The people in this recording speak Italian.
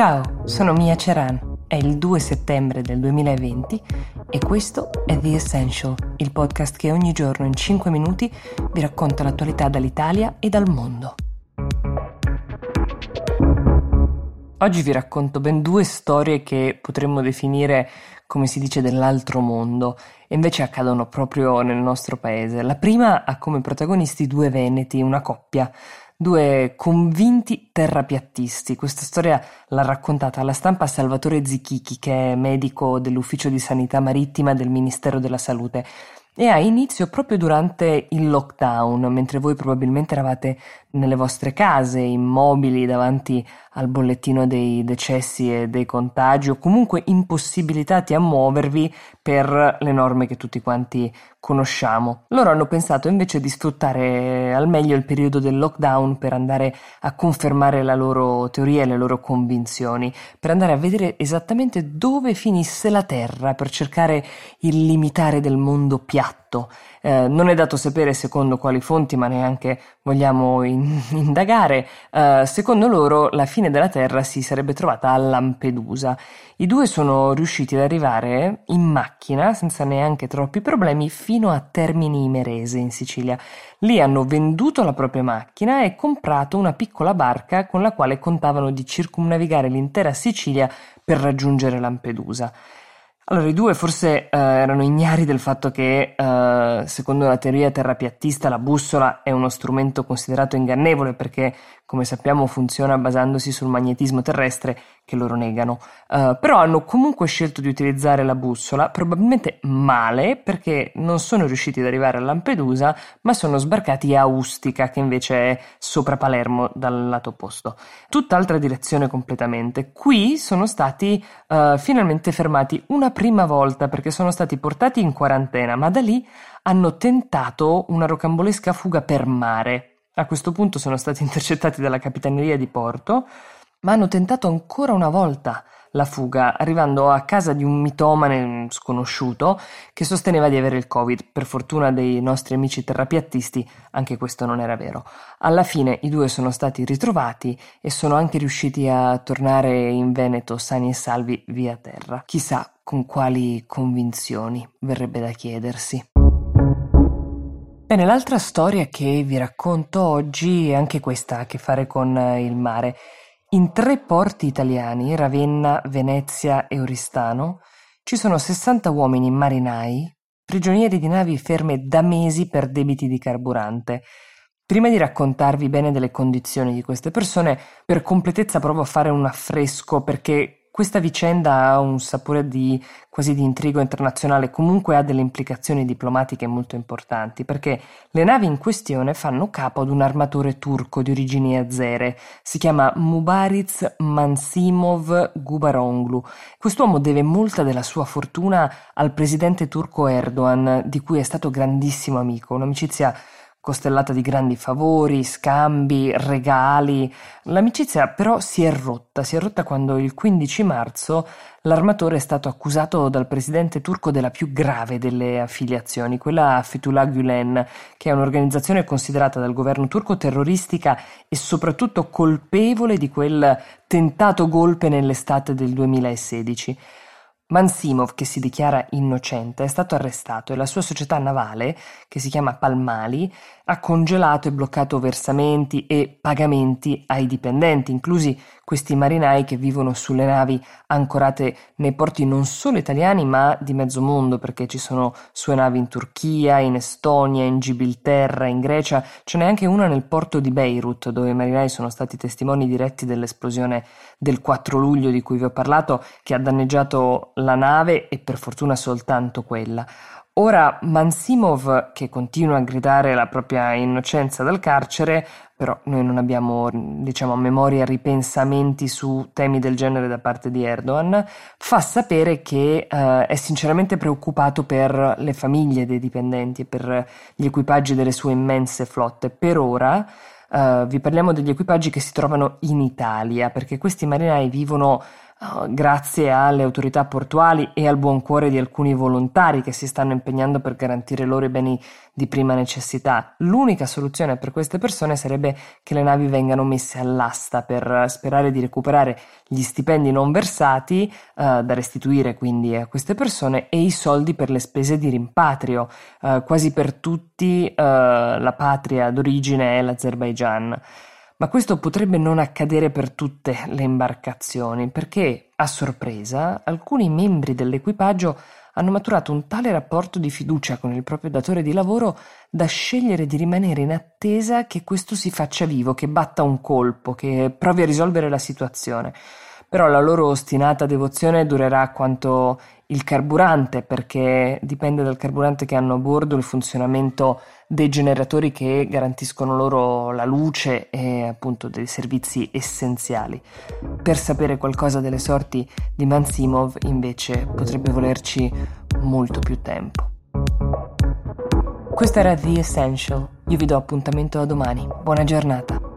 Ciao, sono Mia Ceran, è il 2 settembre del 2020 e questo è The Essential, il podcast che ogni giorno in 5 minuti vi racconta l'attualità dall'Italia e dal mondo. Oggi vi racconto ben due storie che potremmo definire, come si dice, dell'altro mondo e invece accadono proprio nel nostro paese. La prima ha come protagonisti due veneti, una coppia. Due convinti terrapiattisti. Questa storia l'ha raccontata alla stampa Salvatore Zichichi, che è medico dell'Ufficio di Sanità Marittima del Ministero della Salute, e ha inizio proprio durante il lockdown, mentre voi probabilmente eravate nelle vostre case, immobili davanti al bollettino dei decessi e dei contagi, o comunque impossibilitati a muovervi per le norme che tutti quanti conosciamo. Loro hanno pensato invece di sfruttare al meglio il periodo del lockdown per andare a confermare la loro teoria e le loro convinzioni, per andare a vedere esattamente dove finisse la Terra, per cercare il limitare del mondo piatto. Non è dato sapere secondo quali fonti, ma neanche vogliamo indagare. Secondo loro la fine della Terra si sarebbe trovata a Lampedusa. I due sono riusciti ad arrivare in macchina, senza neanche troppi problemi, fino a Termini Imerese in Sicilia. Lì hanno venduto la propria macchina e comprato una piccola barca con la quale contavano di circumnavigare l'intera Sicilia per raggiungere Lampedusa. Allora, i due forse erano ignari del fatto che, secondo la teoria terrapiattista, la bussola è uno strumento considerato ingannevole perché, come sappiamo, funziona basandosi sul magnetismo terrestre, che loro negano. Però hanno comunque scelto di utilizzare la bussola, probabilmente male, perché non sono riusciti ad arrivare a Lampedusa, ma sono sbarcati a Ustica, che invece è sopra Palermo, dal lato opposto. Tutt'altra direzione completamente. Qui sono stati finalmente fermati una prima volta perché sono stati portati in quarantena, ma da lì hanno tentato una rocambolesca fuga per mare. A questo punto sono stati intercettati dalla Capitaneria di Porto, ma hanno tentato ancora una volta la fuga, arrivando a casa di un mitomane sconosciuto che sosteneva di avere il Covid. Per fortuna dei nostri amici terrapiattisti anche questo non era vero. Alla fine i due sono stati ritrovati e sono anche riusciti a tornare in Veneto sani e salvi via terra. Chissà con quali convinzioni, verrebbe da chiedersi. Bene, l'altra storia che vi racconto oggi è anche questa, ha a che fare con il mare. In 3 porti italiani, Ravenna, Venezia e Oristano, ci sono 60 uomini marinai, prigionieri di navi ferme da mesi per debiti di carburante. Prima di raccontarvi bene delle condizioni di queste persone, per completezza provo a fare un affresco perché questa vicenda ha un sapore di quasi di intrigo internazionale, comunque ha delle implicazioni diplomatiche molto importanti, perché le navi in questione fanno capo ad un armatore turco di origini azere, si chiama Mubariz Mansimov Gubaronglu. Quest'uomo deve molta della sua fortuna al presidente turco Erdogan, di cui è stato grandissimo amico, un'amicizia costellata di grandi favori, scambi, regali. L'amicizia però si è rotta quando il 15 marzo l'armatore è stato accusato dal presidente turco della più grave delle affiliazioni, quella a Fethullah Gülen, che è un'organizzazione considerata dal governo turco terroristica e soprattutto colpevole di quel tentato golpe nell'estate del 2016. Mansimov, che si dichiara innocente, è stato arrestato e la sua società navale, che si chiama Palmali, ha congelato e bloccato versamenti e pagamenti ai dipendenti, inclusi questi marinai che vivono sulle navi ancorate nei porti non solo italiani ma di mezzo mondo, perché ci sono sue navi in Turchia, in Estonia, in Gibilterra, in Grecia. Ce n'è anche una nel porto di Beirut, dove i marinai sono stati testimoni diretti dell'esplosione del 4 luglio di cui vi ho parlato, che ha danneggiato la nave e per fortuna soltanto quella. Ora Mansimov, che continua a gridare la propria innocenza dal carcere, però noi non abbiamo, a memoria ripensamenti su temi del genere da parte di Erdogan, fa sapere che è sinceramente preoccupato per le famiglie dei dipendenti e per gli equipaggi delle sue immense flotte. Per ora vi parliamo degli equipaggi che si trovano in Italia, perché questi marinai vivono grazie alle autorità portuali e al buon cuore di alcuni volontari che si stanno impegnando per garantire loro i beni di prima necessità. L'unica soluzione per queste persone sarebbe che le navi vengano messe all'asta per sperare di recuperare gli stipendi non versati, da restituire quindi a queste persone, e i soldi per le spese di rimpatrio. Quasi per tutti la patria d'origine è l'Azerbaigian. Ma questo potrebbe non accadere per tutte le imbarcazioni, perché, a sorpresa, alcuni membri dell'equipaggio hanno maturato un tale rapporto di fiducia con il proprio datore di lavoro da scegliere di rimanere in attesa che questo si faccia vivo, che batta un colpo, che provi a risolvere la situazione. Però la loro ostinata devozione durerà quanto il carburante, perché dipende dal carburante che hanno a bordo il funzionamento dei generatori che garantiscono loro la luce e appunto dei servizi essenziali. Per sapere qualcosa delle sorti di Mansimov invece potrebbe volerci molto più tempo. Questa era The Essential, io vi do appuntamento a domani, buona giornata.